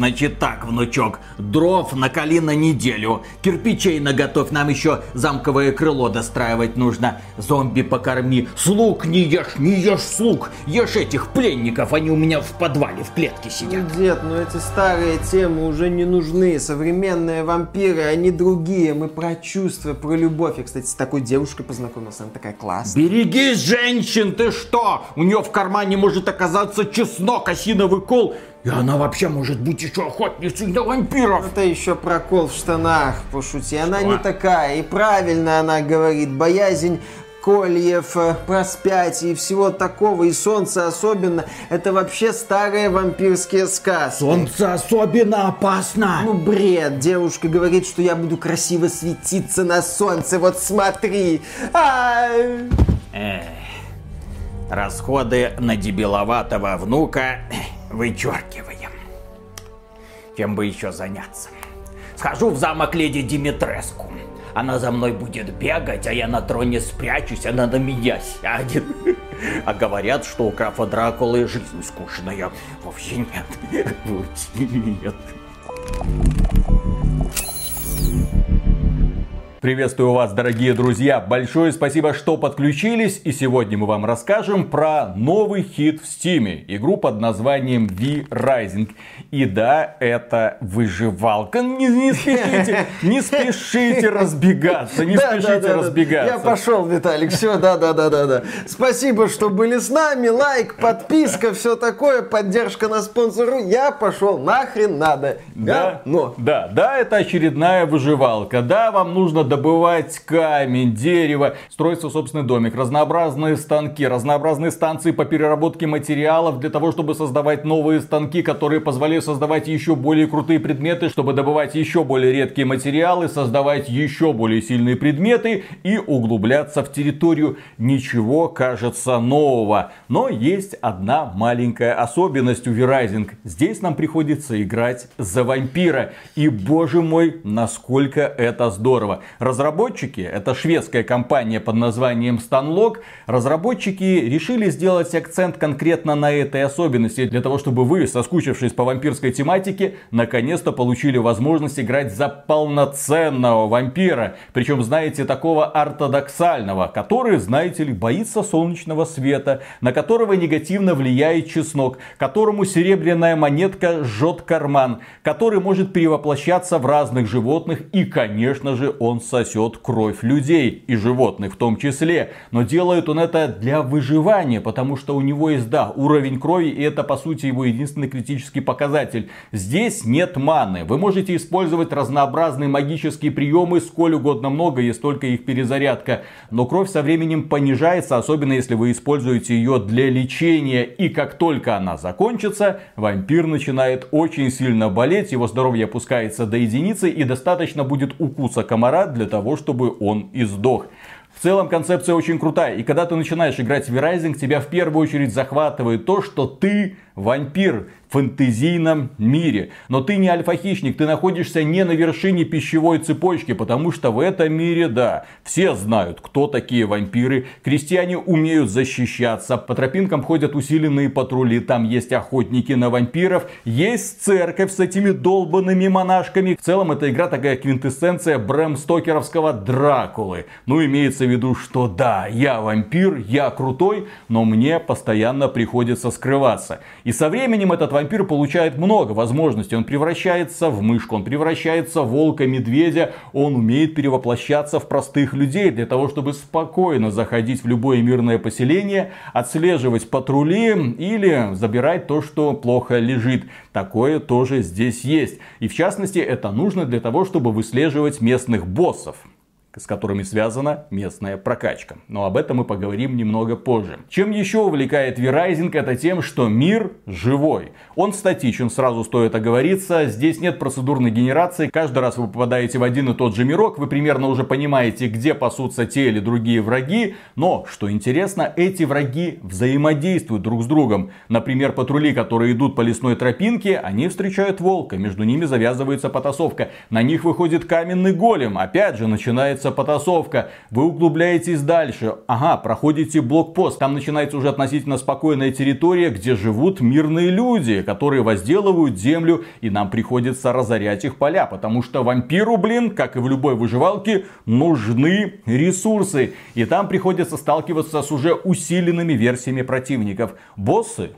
Значит так, внучок, дров накали на неделю, кирпичей наготовь, нам еще замковое крыло достраивать нужно, зомби покорми, слуг не ешь, слуг, ешь этих пленников, они у меня в подвале, в клетке сидят. Дед, ну эти старые темы уже не нужны, современные вампиры, они другие, мы про чувства, про любовь. Я, кстати, с такой девушкой познакомился, она такая классная. Берегись женщин, ты что, у нее в кармане может оказаться чеснок, осиновый кол. И она вообще может быть еще охотницей на вампиров. Это еще прокол в штанах, пошути. Что? Она не такая. И правильно она говорит. Боязнь кольев, проспятий и всего такого. И солнце особенно. Это вообще старые вампирские сказки. Солнце особенно опасно. Ну бред. Девушка говорит, что я буду красиво светиться на солнце. Вот смотри. Расходы на дебиловатого внука... вычеркиваем. Чем бы еще заняться? Схожу в замок леди Димитреску. Она за мной будет бегать, а я на троне спрячусь, она на меня сядет. А говорят, что у графа Дракулы жизнь скучная. Вовсе нет. Приветствую вас, дорогие друзья! Большое спасибо, что подключились, и сегодня мы вам расскажем про новый хит в Steam, игру под названием V Rising. И да, это выживалка. Не спешите разбегаться, Я пошел, Виталик, все, да. Спасибо, что были с нами, лайк, подписка, все такое, поддержка на спонсору. Я пошел, нахрен надо. Да, это очередная выживалка. Да, вам нужно добывать камень, дерево, строится собственный домик, разнообразные станки, разнообразные станции по переработке материалов для того, чтобы создавать новые станки, которые позволяют создавать еще более крутые предметы, чтобы добывать еще более редкие материалы, создавать еще более сильные предметы и углубляться в территорию. Ничего, кажется, нового. Но есть одна маленькая особенность у V Rising. Здесь нам приходится играть за вампира. И, боже мой, насколько это здорово. Разработчики, это шведская компания под названием Stunlock, разработчики решили сделать акцент конкретно на этой особенности, для того, чтобы вы, соскучившись по вампирской тематике, наконец-то получили возможность играть за полноценного вампира. Причем, знаете, такого ортодоксального, который, знаете ли, боится солнечного света, на которого негативно влияет чеснок, которому серебряная монетка жжет карман, который может перевоплощаться в разных животных и, конечно же, он сосет кровь людей и животных в том числе. Но делает он это для выживания, потому что у него есть, да, уровень крови, и это, по сути, его единственный критический показатель. Здесь нет маны. Вы можете использовать разнообразные магические приемы сколь угодно много, есть только их перезарядка. Но кровь со временем понижается, особенно если вы используете ее для лечения. И как только она закончится, вампир начинает очень сильно болеть, его здоровье опускается до единицы, и достаточно будет укуса комара для того, чтобы он издох. В целом концепция очень крутая, и когда ты начинаешь играть в V Rising, тебя в первую очередь захватывает то, что ты вампир в фэнтезийном мире. Но ты не альфа-хищник, ты находишься не на вершине пищевой цепочки, потому что в этом мире, да, все знают, кто такие вампиры. Крестьяне умеют защищаться, по тропинкам ходят усиленные патрули, там есть охотники на вампиров, есть церковь с этими долбанными монашками. В целом эта игра такая квинтэссенция Брэм Стокеровского Дракулы. Ну, имеется в виду, что да, я вампир, я крутой, но мне постоянно приходится скрываться. И со временем этот вампир получает много возможностей. Он превращается в мышку, он превращается в волка, медведя. Он умеет перевоплощаться в простых людей для того, чтобы спокойно заходить в любое мирное поселение, отслеживать патрули или забирать то, что плохо лежит. Такое тоже здесь есть. И в частности, это нужно для того, чтобы выслеживать местных боссов, с которыми связана местная прокачка. Но об этом мы поговорим немного позже. Чем еще увлекает V Rising, это тем, что мир живой. Он статичен, сразу стоит оговориться. Здесь нет процедурной генерации. Каждый раз вы попадаете в один и тот же мирок. Вы примерно уже понимаете, где пасутся те или другие враги. Но, что интересно, эти враги взаимодействуют друг с другом. Например, патрули, которые идут по лесной тропинке, они встречают волка. Между ними завязывается потасовка. На них выходит каменный голем. Опять же, начинается начинается потасовка, вы углубляетесь дальше, ага, проходите блокпост, там начинается уже относительно спокойная территория, где живут мирные люди, которые возделывают землю, и нам приходится разорять их поля, потому что вампиру, блин, как и в любой выживалке, нужны ресурсы, и там приходится сталкиваться с уже усиленными версиями противников. Боссы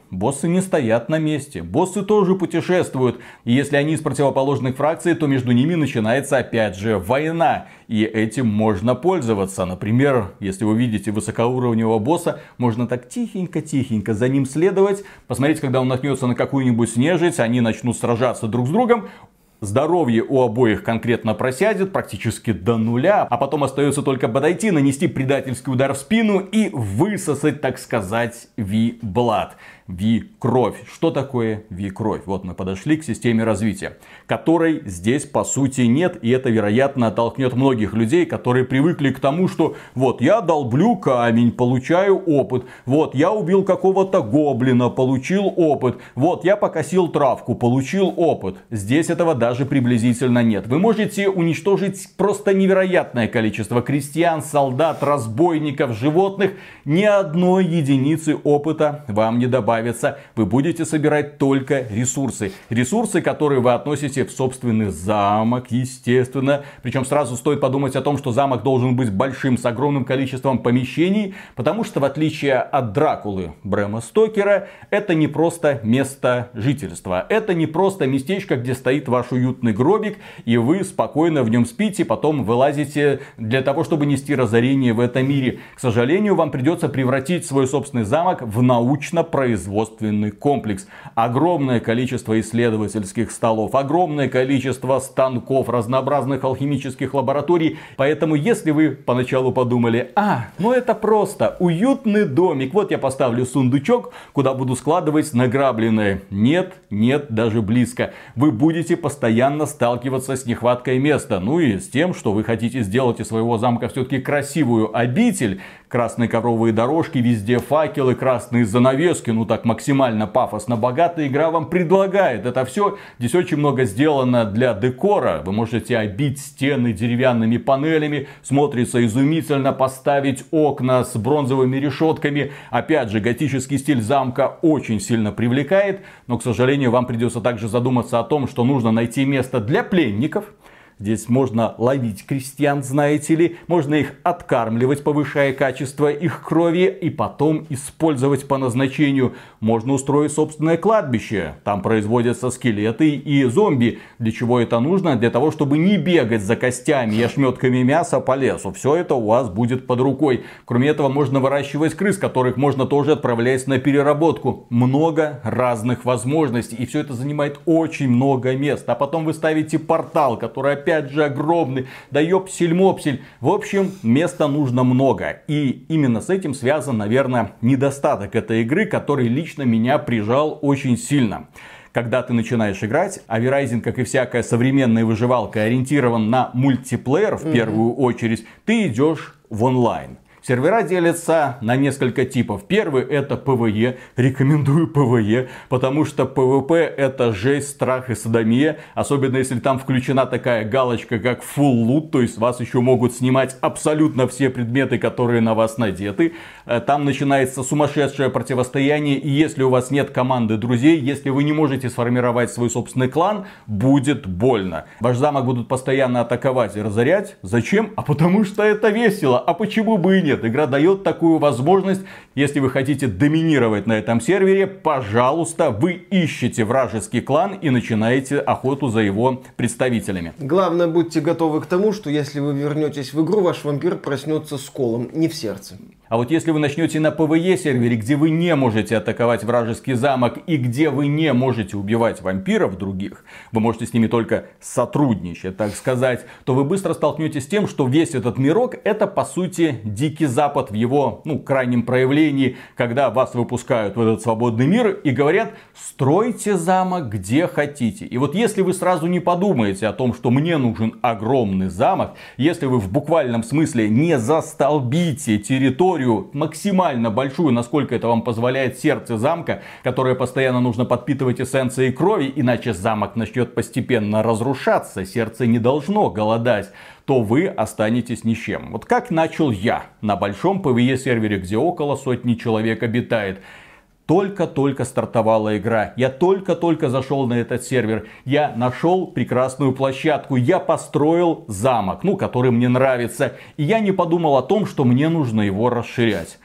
не стоят на месте, боссы тоже путешествуют, и если они из противоположных фракций, то между ними начинается опять же война, и этим можно пользоваться. Например, если вы видите высокоуровневого босса, можно так тихенько-тихенько за ним следовать, посмотреть, когда он наткнется на какую-нибудь нежить, они начнут сражаться друг с другом. Здоровье у обоих конкретно просядет практически до нуля, а потом остается только подойти, нанести предательский удар в спину и высосать, так сказать, V-блад. V-кровь. Что такое V-кровь? Вот мы подошли к системе развития, которой здесь по сути нет. И это, вероятно, оттолкнет многих людей, которые привыкли к тому, что вот я долблю камень, получаю опыт. Вот я убил какого-то гоблина, получил опыт. Вот я покосил травку, получил опыт. Здесь этого даже приблизительно нет. Вы можете уничтожить просто невероятное количество крестьян, солдат, разбойников, животных. Ни одной единицы опыта вам не добавить. Вы будете собирать только ресурсы. Ресурсы, которые вы относите в собственный замок, естественно. Причем сразу стоит подумать о том, что замок должен быть большим, с огромным количеством помещений. Потому что в отличие от Дракулы Брэма Стокера, это не просто место жительства. Это не просто местечко, где стоит ваш уютный гробик. И вы спокойно в нем спите, потом вылазите для того, чтобы нести разорение в этом мире. К сожалению, вам придется превратить свой собственный замок в научно-производственный комплекс. Огромное количество исследовательских столов, огромное количество станков, разнообразных алхимических лабораторий. Поэтому, если вы поначалу подумали, ну это просто уютный домик, вот я поставлю сундучок, куда буду складывать награбленное. Нет, даже близко. Вы будете постоянно сталкиваться с нехваткой места. Ну и с тем, что вы хотите сделать из своего замка все-таки красивую обитель. Красные ковровые дорожки, везде факелы, красные занавески. Ну так максимально пафосно богатая игра вам предлагает это все. Здесь очень много сделано для декора. Вы можете обить стены деревянными панелями. Смотрится изумительно. Поставить окна с бронзовыми решетками. Опять же, готический стиль замка очень сильно привлекает. Но, к сожалению, вам придется также задуматься о том, что нужно найти место для пленников. Здесь можно ловить крестьян, знаете ли, можно их откармливать, повышая качество их крови, и потом использовать по назначению. Можно устроить собственное кладбище, там производятся скелеты и зомби. Для чего это нужно? Для того, чтобы не бегать за костями и ошметками мяса по лесу. Все это у вас будет под рукой. Кроме этого, можно выращивать крыс, которых можно тоже отправлять на переработку. Много разных возможностей, и все это занимает очень много места. А потом вы ставите портал, который опять же огромный, да ёпсель-мопсель. В общем, места нужно много. И именно с этим связан, наверное, недостаток этой игры, который лично меня прижал очень сильно. Когда ты начинаешь играть, а V Rising, как и всякая современная выживалка, ориентирован на мультиплеер в первую очередь, ты идешь в онлайн. Сервера делятся на несколько типов. Первый — это ПВЕ. Рекомендую ПВЕ, потому что ПВП — это жесть, страх и содомия. Особенно если там включена такая галочка, как Full Loot, то есть вас еще могут снимать абсолютно все предметы, которые на вас надеты. Там начинается сумасшедшее противостояние, и если у вас нет команды друзей, если вы не можете сформировать свой собственный клан, будет больно. Ваш замок будут постоянно атаковать и разорять. Зачем? А потому что это весело. А почему бы и нет? Игра дает такую возможность. Если вы хотите доминировать на этом сервере, пожалуйста, вы ищете вражеский клан и начинаете охоту за его представителями. Главное, будьте готовы к тому, что если вы вернетесь в игру, ваш вампир проснется с колом, не в сердце. А вот если вы начнете на ПВЕ сервере, где вы не можете атаковать вражеский замок и где вы не можете убивать вампиров других, вы можете с ними только сотрудничать, так сказать, то вы быстро столкнетесь с тем, что весь этот мирок — это по сути Дикий Запад в его крайнем проявлении, когда вас выпускают в этот свободный мир и говорят: стройте замок где хотите. И вот если вы сразу не подумаете о том, что мне нужен огромный замок, если вы в буквальном смысле не застолбите территорию, историю максимально большую, насколько это вам позволяет сердце замка, которое постоянно нужно подпитывать эссенцией крови, иначе замок начнет постепенно разрушаться, сердце не должно голодать, то вы останетесь ни с чем. Вот как начал я на большом PvE сервере, где около сотни человек обитает. Только-только стартовала игра, я только-только зашел на этот сервер, я нашел прекрасную площадку, я построил замок, ну, который мне нравится, и я не подумал о том, что мне нужно его расширять.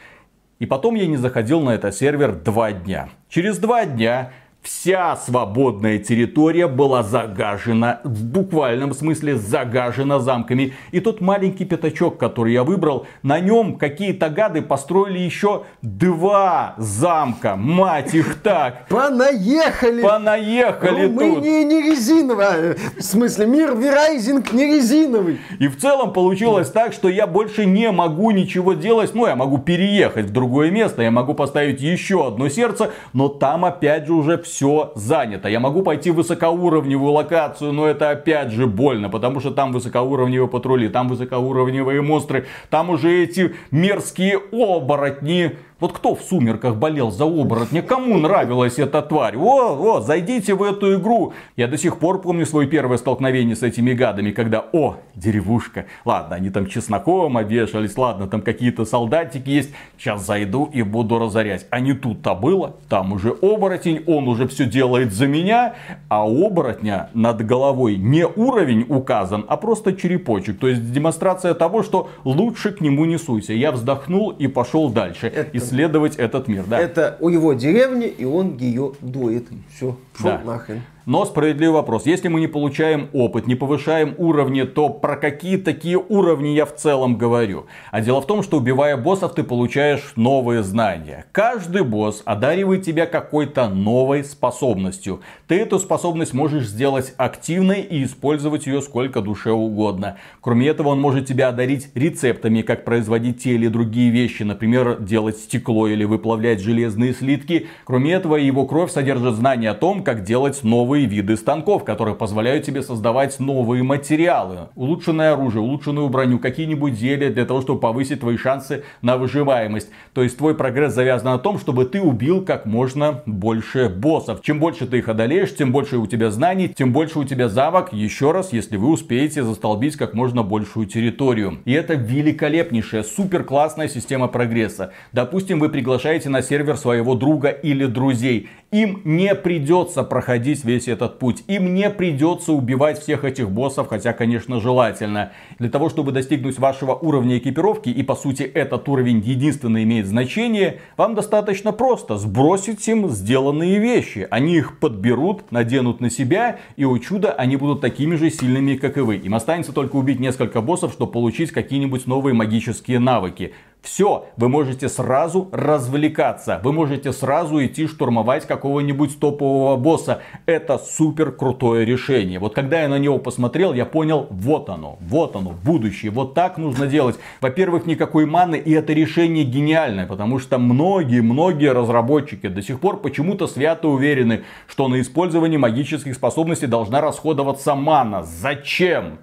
И потом я не заходил на этот сервер 2 дня. Через 2 дня вся свободная территория была загажена, в буквальном смысле загажена замками. И тот маленький пятачок, который я выбрал, на нем какие-то гады построили еще 2 замка. Мать их так! Понаехали! Понаехали! Румыния тут не резиновая. В смысле, мир V Rising не резиновый. И в целом получилось так, что я больше не могу ничего делать. Ну, я могу переехать в другое место, я могу поставить еще одно сердце, но там опять же уже все. Все занято. Я могу пойти в высокоуровневую локацию, но это опять же больно, потому что там высокоуровневые патрули, там высокоуровневые монстры, там уже эти мерзкие оборотни. Вот кто в сумерках болел за оборотня? Кому нравилась эта тварь? О, зайдите в эту игру. Я до сих пор помню свое первое столкновение с этими гадами, когда, деревушка. Ладно, они там чесноком обвешались, ладно, там какие-то солдатики есть. Сейчас зайду и буду разорять. А не тут-то было. Там уже оборотень, он уже все делает за меня. А у оборотня над головой не уровень указан, а просто черепочек. То есть демонстрация того, что лучше к нему не суйся. Я вздохнул и пошел дальше. Исследовать этот мир, да. Это у его деревни, и он ее дует. Все, да. Нахрен. Но справедливый вопрос. Если мы не получаем опыт, не повышаем уровни, то про какие такие уровни я в целом говорю? А дело в том, что убивая боссов, ты получаешь новые знания. Каждый босс одаривает тебя какой-то новой способностью. Ты эту способность можешь сделать активной и использовать ее сколько душе угодно. Кроме этого, он может тебя одарить рецептами, как производить те или другие вещи. Например, делать стекло или выплавлять железные слитки. Кроме этого, его кровь содержит знания о том, как делать новые виды станков, которые позволяют тебе создавать новые материалы, улучшенное оружие, улучшенную броню, какие-нибудь зелья для того, чтобы повысить твои шансы на выживаемость. То есть твой прогресс завязан на том, чтобы ты убил как можно больше боссов. Чем больше ты их одолеешь, тем больше у тебя знаний, тем больше у тебя замок. Еще раз, если вы успеете застолбить как можно большую территорию. И это великолепнейшая, супер классная система прогресса. Допустим, вы приглашаете на сервер своего друга или друзей. Им не придется проходить весь этот путь. Им не придется убивать всех этих боссов, хотя, конечно, желательно. Для того, чтобы достигнуть вашего уровня экипировки, и по сути этот уровень единственно имеет значение, вам достаточно просто сбросить им сделанные вещи. Они их подберут, наденут на себя, и у чуда они будут такими же сильными, как и вы. Им останется только убить несколько боссов, чтобы получить какие-нибудь новые магические навыки. Все, вы можете сразу развлекаться, вы можете сразу идти штурмовать какого-нибудь топового босса. Это супер крутое решение. Вот когда я на него посмотрел, я понял, вот оно, будущее. Вот так нужно делать. Во-первых, никакой маны, и это решение гениальное, потому что многие разработчики до сих пор почему-то свято уверены, что на использование магических способностей должна расходоваться мана. Зачем?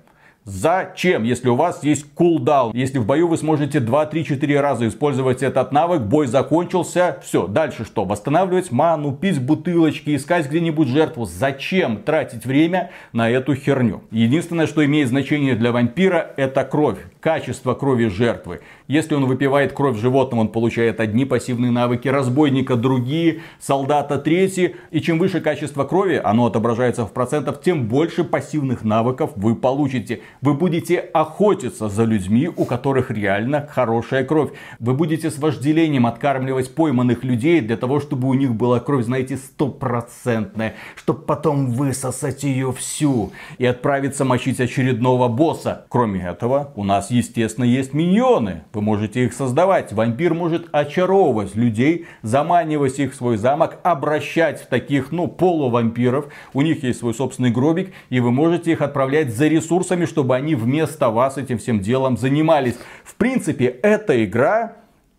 Зачем, если у вас есть кулдаун? Если в бою вы сможете 2-3-4 раза использовать этот навык, бой закончился, все, дальше что? Восстанавливать ману, пить бутылочки, искать где-нибудь жертву. Зачем тратить время на эту херню? Единственное, что имеет значение для вампира, это кровь. Качество крови жертвы. Если он выпивает кровь животного, он получает одни пассивные навыки, разбойника другие, солдата третьи. И чем выше качество крови, оно отображается в процентах, тем больше пассивных навыков вы получите. Вы будете охотиться за людьми, у которых реально хорошая кровь. Вы будете с вожделением откармливать пойманных людей для того, чтобы у них была кровь, знаете, стопроцентная. Чтобы потом высосать ее всю и отправиться мочить очередного босса. Кроме этого, у нас естественно есть миньоны. Вы можете их создавать. Вампир может очаровывать людей, заманивать их в свой замок, обращать в таких, полувампиров. У них есть свой собственный гробик, и вы можете их отправлять за ресурсами, чтобы они вместо вас этим всем делом занимались. В принципе, эта игра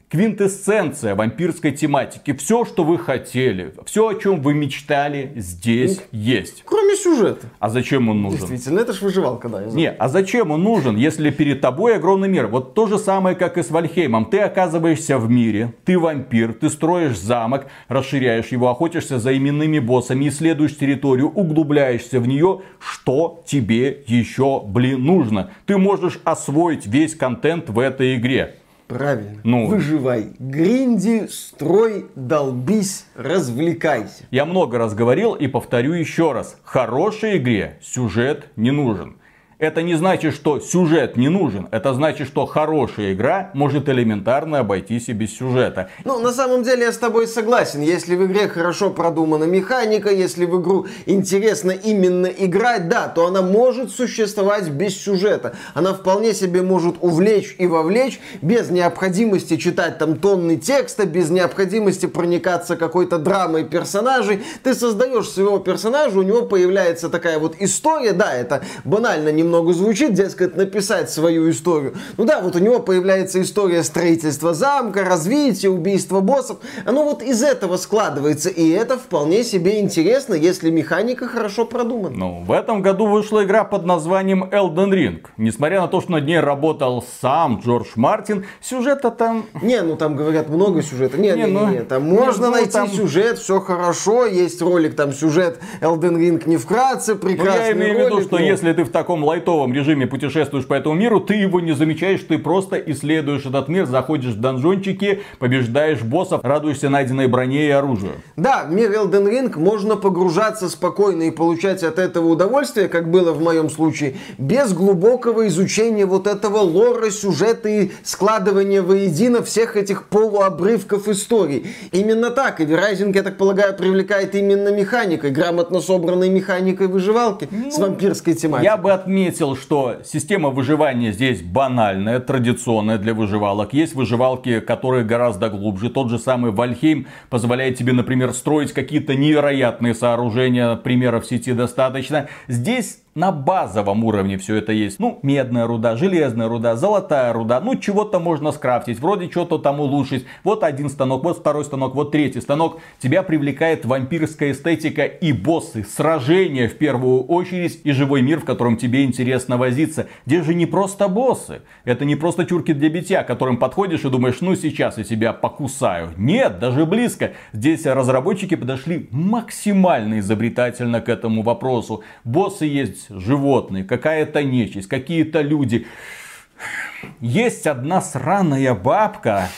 Квинтэссенция вампирской тематики. Все, что вы хотели, все, о чем вы мечтали, здесь есть. Кроме сюжета. А зачем он нужен? Действительно, это ж выживалка, да. Не, а зачем он нужен, если перед тобой огромный мир? Вот то же самое, как и с Вальхеймом. Ты оказываешься в мире, ты вампир, ты строишь замок, расширяешь его, охотишься за именными боссами, исследуешь территорию, углубляешься в нее. Что тебе еще, блин, нужно? Ты можешь освоить весь контент в этой игре. Правильно. Ну, выживай, гринди, строй, долбись, развлекайся. Я много раз говорил и повторю еще раз. Хорошей игре сюжет не нужен. Это не значит, что сюжет не нужен. Это значит, что хорошая игра может элементарно обойтись и без сюжета. Ну, на самом деле, я с тобой согласен. Если в игре хорошо продумана механика, если в игру интересно именно играть, да, то она может существовать без сюжета. Она вполне себе может увлечь и вовлечь, без необходимости читать там тонны текста, без необходимости проникаться какой-то драмой персонажей. Ты создаешь своего персонажа, у него появляется такая вот история. Да, это банально не много звучит, дескать, написать свою историю. Ну да, вот у него появляется история строительства замка, развития, убийства боссов. Оно вот из этого складывается, и это вполне себе интересно, если механика хорошо продумана. Ну, в этом году вышла игра под названием Elden Ring. Несмотря на то, что над ней работал сам Джордж Мартин, сюжета там... Не, ну там, говорят, много сюжета. Там можно найти сюжет, все хорошо, есть ролик, там сюжет Elden Ring не вкратце, прекрасный ролик. Я имею в виду, что если ты в таком лайтовом режиме путешествуешь по этому миру, ты его не замечаешь, ты просто исследуешь этот мир, заходишь в донжончики, побеждаешь боссов, радуешься найденной броне и оружию. Да, в мир Elden Ring можно погружаться спокойно и получать от этого удовольствие, как было в моем случае, без глубокого изучения вот этого лора, сюжета и складывания воедино всех этих полуобрывков истории. Именно так, и V Rising, я так полагаю, привлекает именно механикой, грамотно собранной механикой выживалки с вампирской тематикой. Я бы отметил, что система выживания здесь банальная, традиционная для выживалок. Есть выживалки, которые гораздо глубже. Тот же самый Вальхейм позволяет тебе, например, строить какие-то невероятные сооружения. Примеров в сети достаточно. Здесь на базовом уровне все это есть. Ну, медная руда, железная руда, золотая руда. Ну, чего-то можно скрафтить, вроде чего-то там улучшить. Вот один станок, вот второй станок, вот третий станок. Тебя привлекает вампирская эстетика и боссы, сражения в первую очередь и живой мир, в котором тебе интересно возиться. Здесь же не просто боссы. Это не просто чурки для битья, к которым подходишь и думаешь, ну сейчас я тебя покусаю. Нет, даже близко. Здесь разработчики подошли максимально изобретательно к этому вопросу. Боссы есть животные, какая-то нечисть, какие-то люди. Есть одна сраная бабка.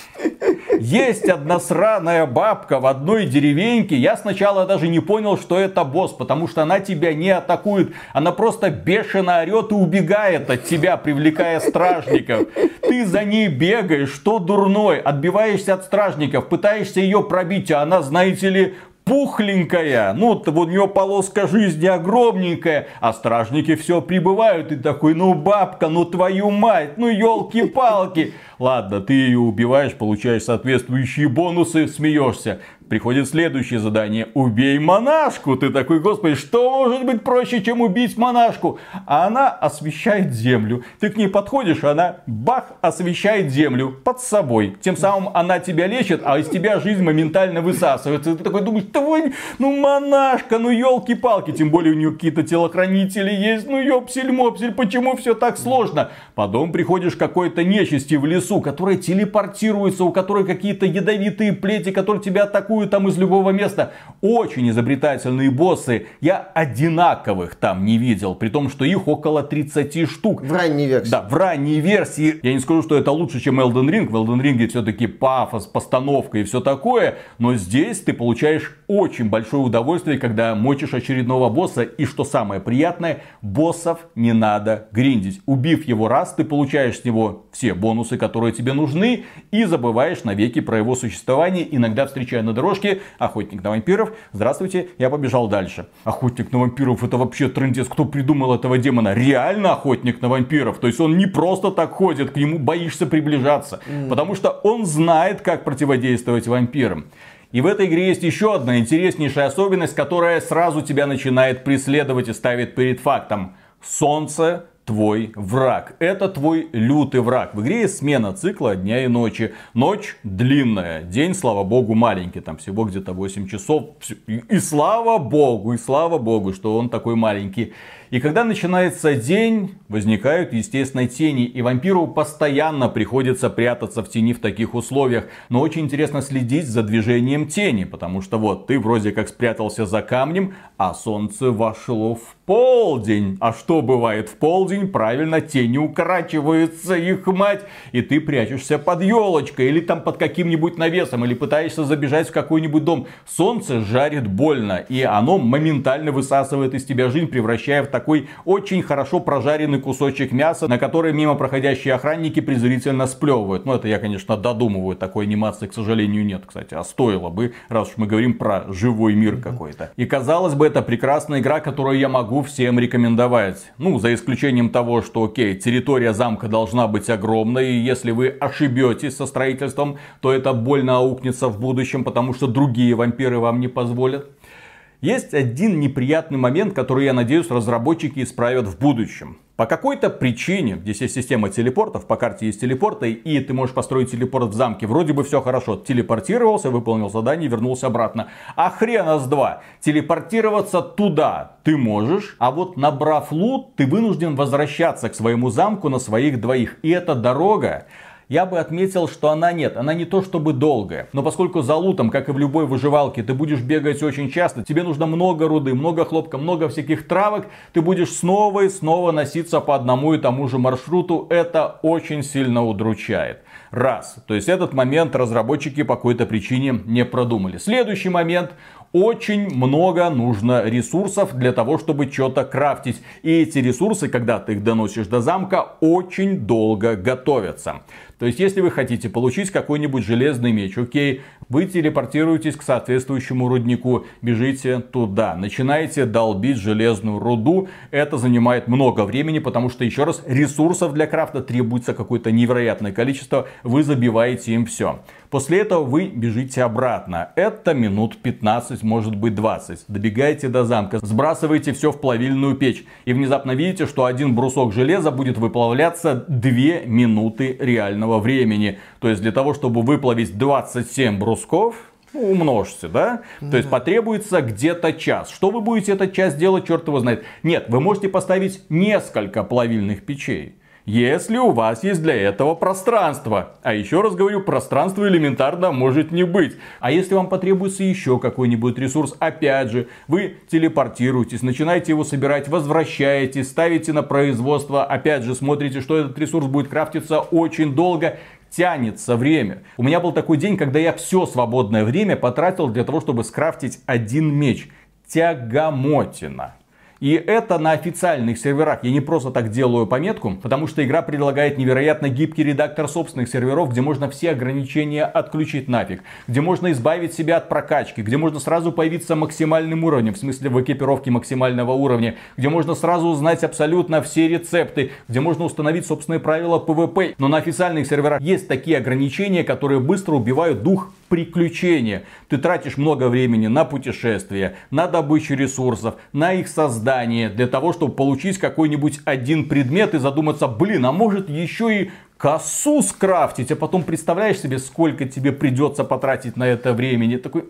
Есть одна сраная бабка в одной деревеньке. Я сначала даже не понял, что это босс, потому что она тебя не атакует. Она просто бешено орет и убегает от тебя, привлекая стражников. Ты за ней бегаешь, что дурной. Отбиваешься от стражников, пытаешься ее пробить, а она, знаете ли, пухленькая, ну у нее полоска жизни огромненькая, а стражники все прибывают, и такой, ну бабка, ну твою мать, ну елки-палки. Ладно, ты ее убиваешь, получаешь соответствующие бонусы, смеешься. Приходит следующее задание, убей монашку. Ты такой, господи, что может быть проще, чем убить монашку? А она освещает землю. Ты к ней подходишь, она бах, освещает землю под собой. Тем самым она тебя лечит, а из тебя жизнь моментально высасывается. Ты такой думаешь, твой, ну монашка, ну елки-палки. Тем более у нее какие-то телохранители есть. Ну ёпсель-мопсель, почему все так сложно? Потом приходишь к какой-то нечисти в лесу, которая телепортируется, у которой какие-то ядовитые плети, которые тебя атакуют там из любого места. Очень изобретательные боссы. Я одинаковых там не видел. При том, что их около 30 штук. В ранней версии. Да, в ранней версии. Я не скажу, что это лучше, чем Elden Ring. В Elden Ring все-таки пафос, постановка и все такое. Но здесь ты получаешь очень большое удовольствие, когда мочишь очередного босса. И что самое приятное, боссов не надо гриндить. Убив его раз, ты получаешь с него все бонусы, которые тебе нужны. И забываешь навеки про его существование. Иногда встречая на дороге охотник на вампиров. Здравствуйте, я побежал дальше. Охотник на вампиров — это вообще трындец. Кто придумал этого демона? Реально охотник на вампиров. То есть он не просто так ходит, к нему боишься приближаться. Потому что он знает, как противодействовать вампирам. И в этой игре есть еще одна интереснейшая особенность, которая сразу тебя начинает преследовать и ставит перед фактом. Солнце твой враг. Это твой лютый враг. В игре есть смена цикла дня и ночи. Ночь длинная, день, слава богу, маленький. Там всего где-то 8 часов. И слава богу, что он такой маленький. И когда начинается день, возникают, естественно, тени. И вампиру постоянно приходится прятаться в тени в таких условиях. Но очень интересно следить за движением тени. Потому что вот ты вроде как спрятался за камнем, а солнце вошло в полдень. А что бывает в полдень? Правильно, тени укорачиваются, их мать. И ты прячешься под елочкой или там под каким-нибудь навесом. Или пытаешься забежать в какой-нибудь дом. Солнце жарит больно. И оно моментально высасывает из тебя жизнь, превращая в такой очень хорошо прожаренный кусочек мяса, на который мимо проходящие охранники презрительно сплевывают. Но это я, конечно, додумываю. Такой анимации, к сожалению, нет, кстати. А стоило бы, раз уж мы говорим про живой мир какой-то. И, казалось бы, это прекрасная игра, которую я могу всем рекомендовать. Ну, за исключением того, что, окей, территория замка должна быть огромной. И если вы ошибетесь со строительством, то это больно аукнется в будущем, потому что другие вампиры вам не позволят. Есть один неприятный момент, который, я надеюсь, разработчики исправят в будущем. По какой-то причине, здесь есть система телепортов, по карте есть телепорты, и ты можешь построить телепорт в замке. Вроде бы все хорошо. Телепортировался, выполнил задание, вернулся обратно. А хрена с два. Телепортироваться туда ты можешь, а вот набрав лут, ты вынужден возвращаться к своему замку на своих двоих. И эта дорога... Я бы отметил, что она не то чтобы долгая. Но поскольку за лутом, как и в любой выживалке, ты будешь бегать очень часто, тебе нужно много руды, много хлопка, много всяких травок, ты будешь снова и снова носиться по одному и тому же маршруту. Это очень сильно удручает. Раз. То есть этот момент разработчики по какой-то причине не продумали. Следующий момент. Очень много нужно ресурсов для того, чтобы что-то крафтить. И эти ресурсы, когда ты их доносишь до замка, очень долго готовятся. То есть, если вы хотите получить какой-нибудь железный меч, окей, вы телепортируетесь к соответствующему руднику, бежите туда, начинаете долбить железную руду. Это занимает много времени, потому что, еще раз, ресурсов для крафта требуется какое-то невероятное количество. Вы забиваете им все. После этого вы бежите обратно. Это минут 15, может быть 20. Добегаете до замка, сбрасываете все в плавильную печь. И внезапно видите, что один брусок железа будет выплавляться 2 минуты реального времени. То есть для того, чтобы выплавить 27 брусков... умножьте, да? То есть потребуется где-то час. Что вы будете этот час делать, черт его знает. Нет, вы можете поставить несколько плавильных печей. Если у вас есть для этого пространство. А еще раз говорю, пространства элементарно может не быть. А если вам потребуется еще какой-нибудь ресурс, опять же, вы телепортируетесь, начинаете его собирать, возвращаетесь, ставите на производство, опять же, смотрите, что этот ресурс будет крафтиться очень долго. Тянется время. У меня был такой день, когда я все свободное время потратил для того, чтобы скрафтить один меч. Тягомотина. И это на официальных серверах. Я не просто так делаю пометку, потому что игра предлагает невероятно гибкий редактор собственных серверов, где можно все ограничения отключить нафиг, где можно избавить себя от прокачки, где можно сразу появиться максимальным уровнем, в смысле в экипировке максимального уровня, где можно сразу узнать абсолютно все рецепты, где можно установить собственные правила PvP. Но на официальных серверах есть такие ограничения, которые быстро убивают дух приключения. Ты тратишь много времени на путешествия, на добычу ресурсов, на их создание, для того, чтобы получить какой-нибудь один предмет и задуматься, блин, а может еще и косу скрафтить, а потом представляешь себе, сколько тебе придется потратить на это времени. Такой...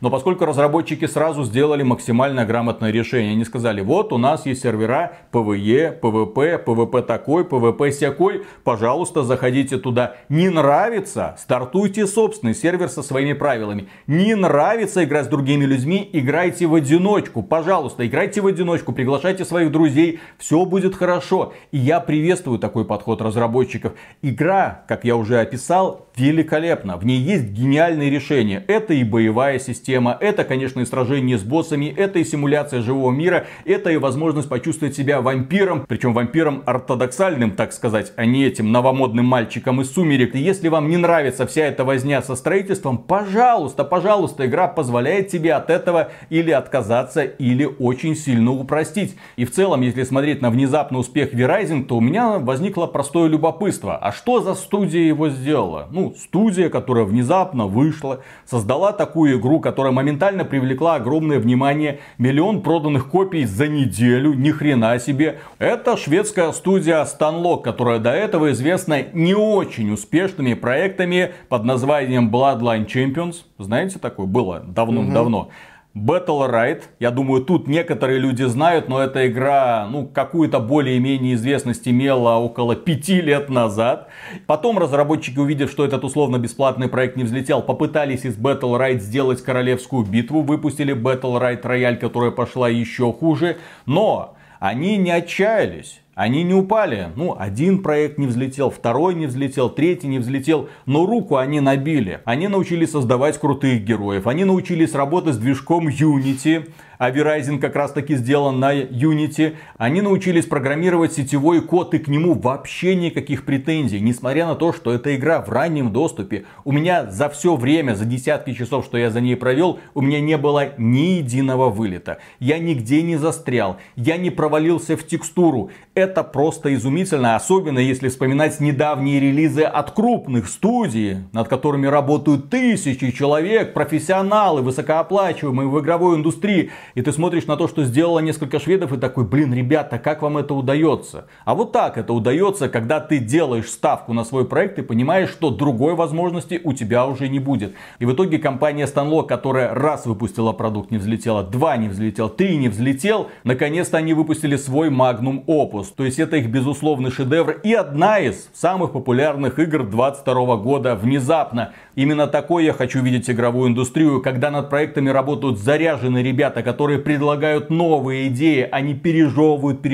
Но поскольку разработчики сразу сделали максимально грамотное решение, они сказали, вот у нас есть сервера PvE, PvP, PvP такой, PvP сякой, пожалуйста, заходите туда. Не нравится? Стартуйте собственный сервер со своими правилами. Не нравится играть с другими людьми? Играйте в одиночку, пожалуйста, играйте в одиночку, приглашайте своих друзей, все будет хорошо. И я приветствую такой подход разработчиков. Игра, как я уже описал, великолепна. В ней есть гениальные решения. Это и боевая система, это, конечно, и сражение с боссами, это и симуляция живого мира, это и возможность почувствовать себя вампиром, причем вампиром ортодоксальным, так сказать, а не этим новомодным мальчиком из сумерек. И если вам не нравится вся эта возня со строительством, пожалуйста, пожалуйста, игра позволяет тебе от этого или отказаться, или очень сильно упростить. И в целом, если смотреть на внезапный успех V Rising, то у меня возникло простое любопытство. А что за студия его сделала? Ну, студия, которая внезапно вышла, создала такую игру, которая которая моментально привлекла огромное внимание. 1 миллион проданных копий за неделю, ни хрена себе. Это шведская студия Stunlock, которая до этого известна не очень успешными проектами под названием Bloodline Champions. Знаете, такое было давным-давно. Battlerite, я думаю, тут некоторые люди знают, но эта игра, ну, какую-то более-менее известность имела около 5 лет назад. Потом разработчики, увидев, что этот условно-бесплатный проект не взлетел, попытались из Battlerite сделать королевскую битву, выпустили Battlerite Royale, которая пошла еще хуже, но они не отчаялись. Они не упали. Ну, один проект не взлетел, второй не взлетел, третий не взлетел. Но руку они набили. Они научились создавать крутых героев. Они научились работать с движком Unity. А V Rising как раз таки сделан на Unity. Они научились программировать сетевой код, и к нему вообще никаких претензий. Несмотря на то, что эта игра в раннем доступе. У меня за все время, за десятки часов, что я за ней провел, у меня не было ни единого вылета. Я нигде не застрял. Я не провалился в текстуру. Это просто изумительно, особенно если вспоминать недавние релизы от крупных студий, над которыми работают тысячи человек, профессионалы, высокооплачиваемые в игровой индустрии. И ты смотришь на то, что сделало несколько шведов, и такой: блин, ребята, как вам это удается? А вот так это удается, когда ты делаешь ставку на свой проект и понимаешь, что другой возможности у тебя уже не будет. И в итоге компания Stunlock, которая раз выпустила продукт, не взлетела, 2 не взлетел, 3 не взлетел, наконец-то они выпустили свой Magnum Opus. То есть это их безусловный шедевр и одна из самых популярных игр 2022 года внезапно. Именно такой я хочу видеть игровую индустрию, когда над проектами работают заряженные ребята, которые предлагают новые идеи, они пережевывают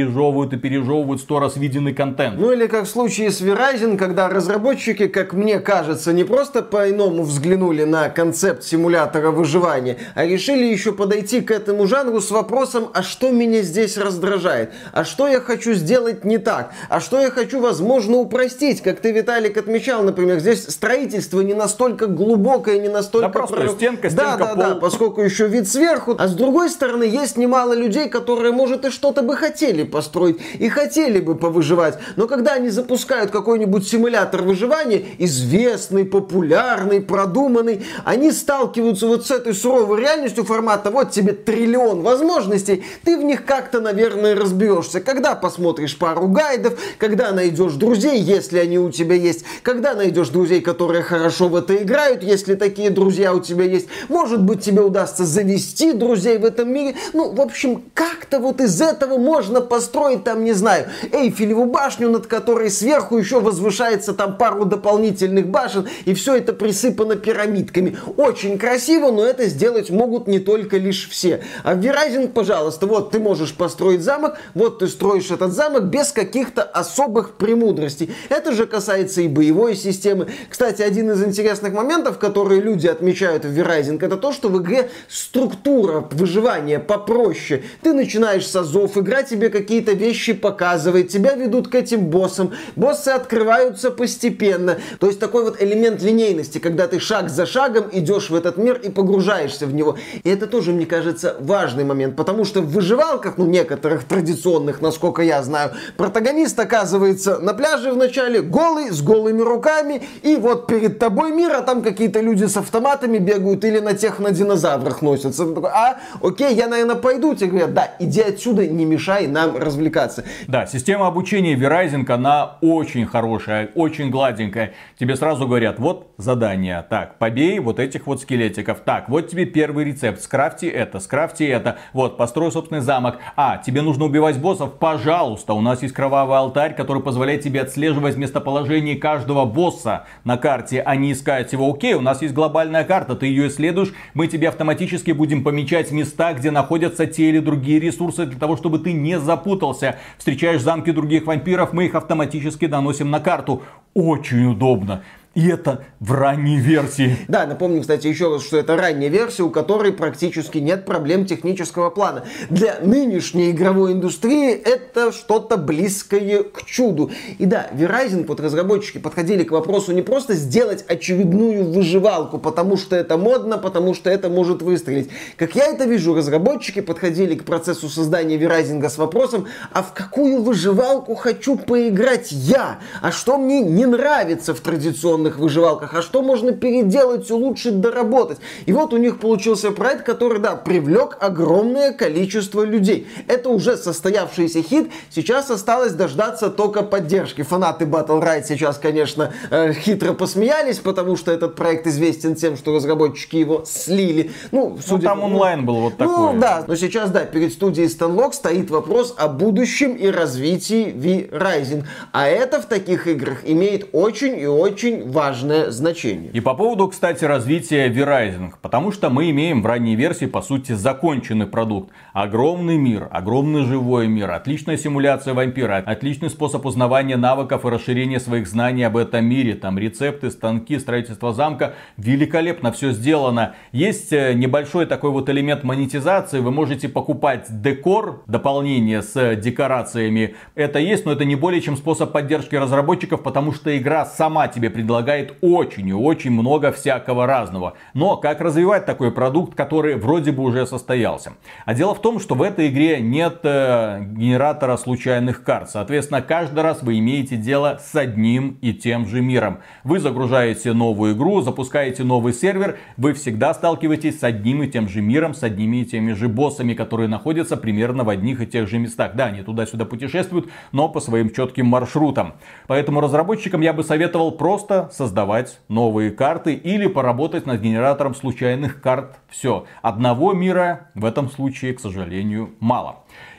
100 раз виденный контент. Ну или как в случае с V Rising, когда разработчики, как мне кажется, не просто по-иному взглянули на концепт симулятора выживания, а решили еще подойти к этому жанру с вопросом: а что меня здесь раздражает? А что я хочу сделать не так? А что я хочу, возможно, упростить? Как ты, Виталик, отмечал, например, здесь строительство не настолько глубокое, не настолько... Да, просто стенка, да, пол. Да, поскольку еще вид сверху. А с другой стороны, есть немало людей, которые, может, и что-то бы хотели построить, и хотели бы повыживать. Но когда они запускают какой-нибудь симулятор выживания, известный, популярный, продуманный, они сталкиваются вот с этой суровой реальностью формата: вот тебе триллион возможностей, ты в них как-то, наверное, разберешься. Когда посмотришь пару гайдов, когда найдешь друзей, если они у тебя есть, когда найдешь друзей, которые хорошо в это играют, если такие друзья у тебя есть, может быть, тебе удастся завести друзей в этом мире. Ну, в общем, как-то вот из этого можно построить там, не знаю, Эйфелеву башню, над которой сверху еще возвышается там пару дополнительных башен, и все это присыпано пирамидками. Очень красиво, но это сделать могут не только лишь все. А в V Rising, пожалуйста, вот ты можешь построить замок, вот ты строишь этот замок без каких-то особых премудростей. Это же касается и боевой системы. Кстати, один из интересных моментов, которые люди отмечают в V Rising, это то, что в игре структура выживания попроще. Ты начинаешь с азов, игра тебе какие-то вещи показывает, тебя ведут к этим боссам, боссы открываются постепенно. То есть такой вот элемент линейности, когда ты шаг за шагом идешь в этот мир и погружаешься в него. И это тоже, мне кажется, важный момент, потому что в выживалках, ну, некоторых традиционных, насколько я знаю, протагонист оказывается на пляже в начале голый, с голыми руками, и вот перед тобой мир, а там какие-то люди с автоматами бегают или на технодинозаврах носятся. Такой: а, окей, я, наверное, пойду. Тебе говорят: да, иди отсюда, не мешай нам развлекаться. Да, система обучения V Rising, она очень хорошая, очень гладенькая. Тебе сразу говорят: вот задание, так, побей вот этих вот скелетиков, так, вот тебе первый рецепт, скрафти это, вот, построй собственный замок, а, тебе нужно убивать боссов, пожалуйста, у нас есть кровавый алтарь, который позволяет тебе отслеживать местоположение каждого босса на карте, а не искать его. Окей, у нас есть глобальная карта, ты ее исследуешь, мы тебе автоматически будем помечать места, где находятся те или другие ресурсы, для того, чтобы ты не запутался. Встречаешь замки других вампиров, мы их автоматически доносим на карту. Очень удобно. И это в ранней версии. Да, напомню, кстати, еще раз, что это ранняя версия, у которой практически нет проблем технического плана. Для нынешней игровой индустрии это что-то близкое к чуду. И да, V Rising, вот разработчики подходили к вопросу не просто сделать очередную выживалку, потому что это модно, потому что это может выстрелить. Как я это вижу, разработчики подходили к процессу создания V Rising с вопросом: а в какую выживалку хочу поиграть я? А что мне не нравится в традиционном современных выживалках, а что можно переделать, улучшить, доработать. И вот у них получился проект, который, да, привлек огромное количество людей. Это уже состоявшийся хит, сейчас осталось дождаться только поддержки. Фанаты Battlerite сейчас, конечно, хитро посмеялись, потому что этот проект известен тем, что разработчики его слили. Ну, судя... там онлайн был вот такой. Ну, да. Но сейчас, да, перед студией Stunlock стоит вопрос о будущем и развитии V Rising. А это в таких играх имеет очень и очень важное значение. И по поводу, кстати, развития V Rising. Потому что мы имеем в ранней версии, по сути, законченный продукт. Огромный мир, огромный живой мир, отличная симуляция вампира, отличный способ узнавания навыков и расширения своих знаний об этом мире. Там рецепты, станки, строительство замка. Великолепно все сделано. Есть небольшой такой вот элемент монетизации. Вы можете покупать декор, дополнение с декорациями. Это есть, но это не более чем способ поддержки разработчиков, потому что игра сама тебе предлагает очень и очень много всякого разного. Но как развивать такой продукт, который вроде бы уже состоялся? А дело в том, что в этой игре нет генератора случайных карт. Соответственно, каждый раз вы имеете дело с одним и тем же миром. Вы загружаете новую игру, запускаете новый сервер, вы всегда сталкиваетесь с одним и тем же миром, с одними и теми же боссами, которые находятся примерно в одних и тех же местах. Да, они туда-сюда путешествуют, но по своим четким маршрутам. Поэтому разработчикам я бы советовал просто создавать новые карты или поработать над генератором случайных карт. Все. Одного мира в этом случае, к сожалению, мало.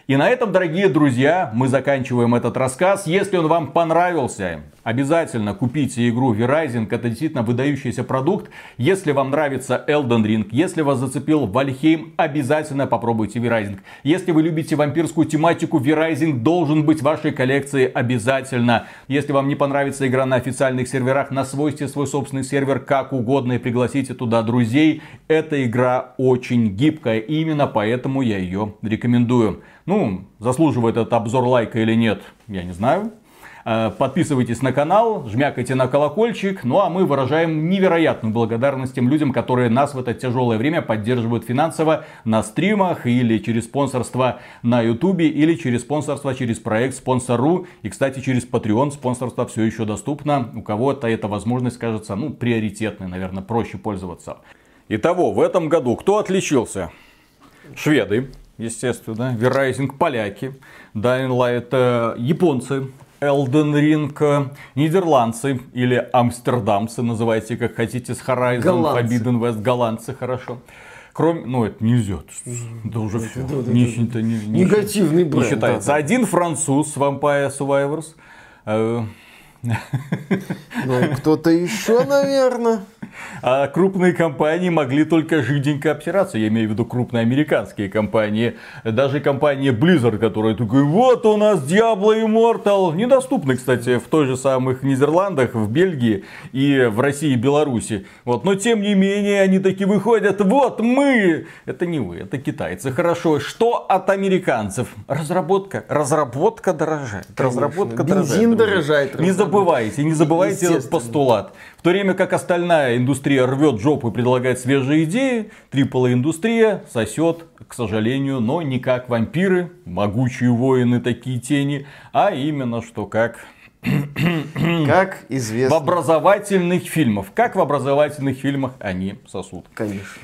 И на этом, дорогие друзья, мы заканчиваем этот рассказ. Если он вам понравился, обязательно купите игру V Rising. Это действительно выдающийся продукт. Если вам нравится Elden Ring, если вас зацепил Вальхейм, обязательно попробуйте V Rising. Если вы любите вампирскую тематику, V Rising должен быть в вашей коллекции обязательно. Если вам не понравится игра на официальных серверах, настройте свой собственный сервер как угодно и пригласите туда друзей. Эта игра очень гибкая, и именно поэтому я ее рекомендую. Ну, заслуживает этот обзор лайка или нет, я не знаю. Подписывайтесь на канал, жмякайте на колокольчик. Ну а мы выражаем невероятную благодарность тем людям, которые нас в это тяжелое время поддерживают финансово на стримах или через спонсорство на ютубе, или через спонсорство через проект Sponsor.ru. И, кстати, через Patreon спонсорство все еще доступно. У кого-то эта возможность кажется, ну, приоритетной, наверное, проще пользоваться. Итого, в этом году кто отличился? Шведы, естественно, V Rising, поляки, Dying Light, японцы, Elden Ring, нидерландцы или амстердамцы, называйте как хотите, с Horizon Forbidden West, голландцы, хорошо. Кроме, ну это нельзя, да уже все, негативный бренд. Не считается. Да. Один француз, Vampire Survivors. Ну, кто-то еще, наверное. А крупные компании могли только жиденько обсираться. Я имею в виду крупные американские компании. Даже компания Blizzard, которая такой, вот у нас Diablo Immortal. Недоступны, кстати, в той же самых Нидерландах, в Бельгии и в России и Беларуси. Вот. Но тем не менее, они таки выходят, вот мы. Это не вы, это китайцы. Хорошо, что от американцев? Разработка. Разработка дорожает. Разработка дорожает. Бензин дорожает. Не забывайте этот постулат. В то время как остальная индустрия рвет жопу и предлагает свежие идеи, AAA индустрия сосет, к сожалению, но не как вампиры, могучие воины, такие тени, а именно что как известно, в образовательных фильмах они сосут. Конечно.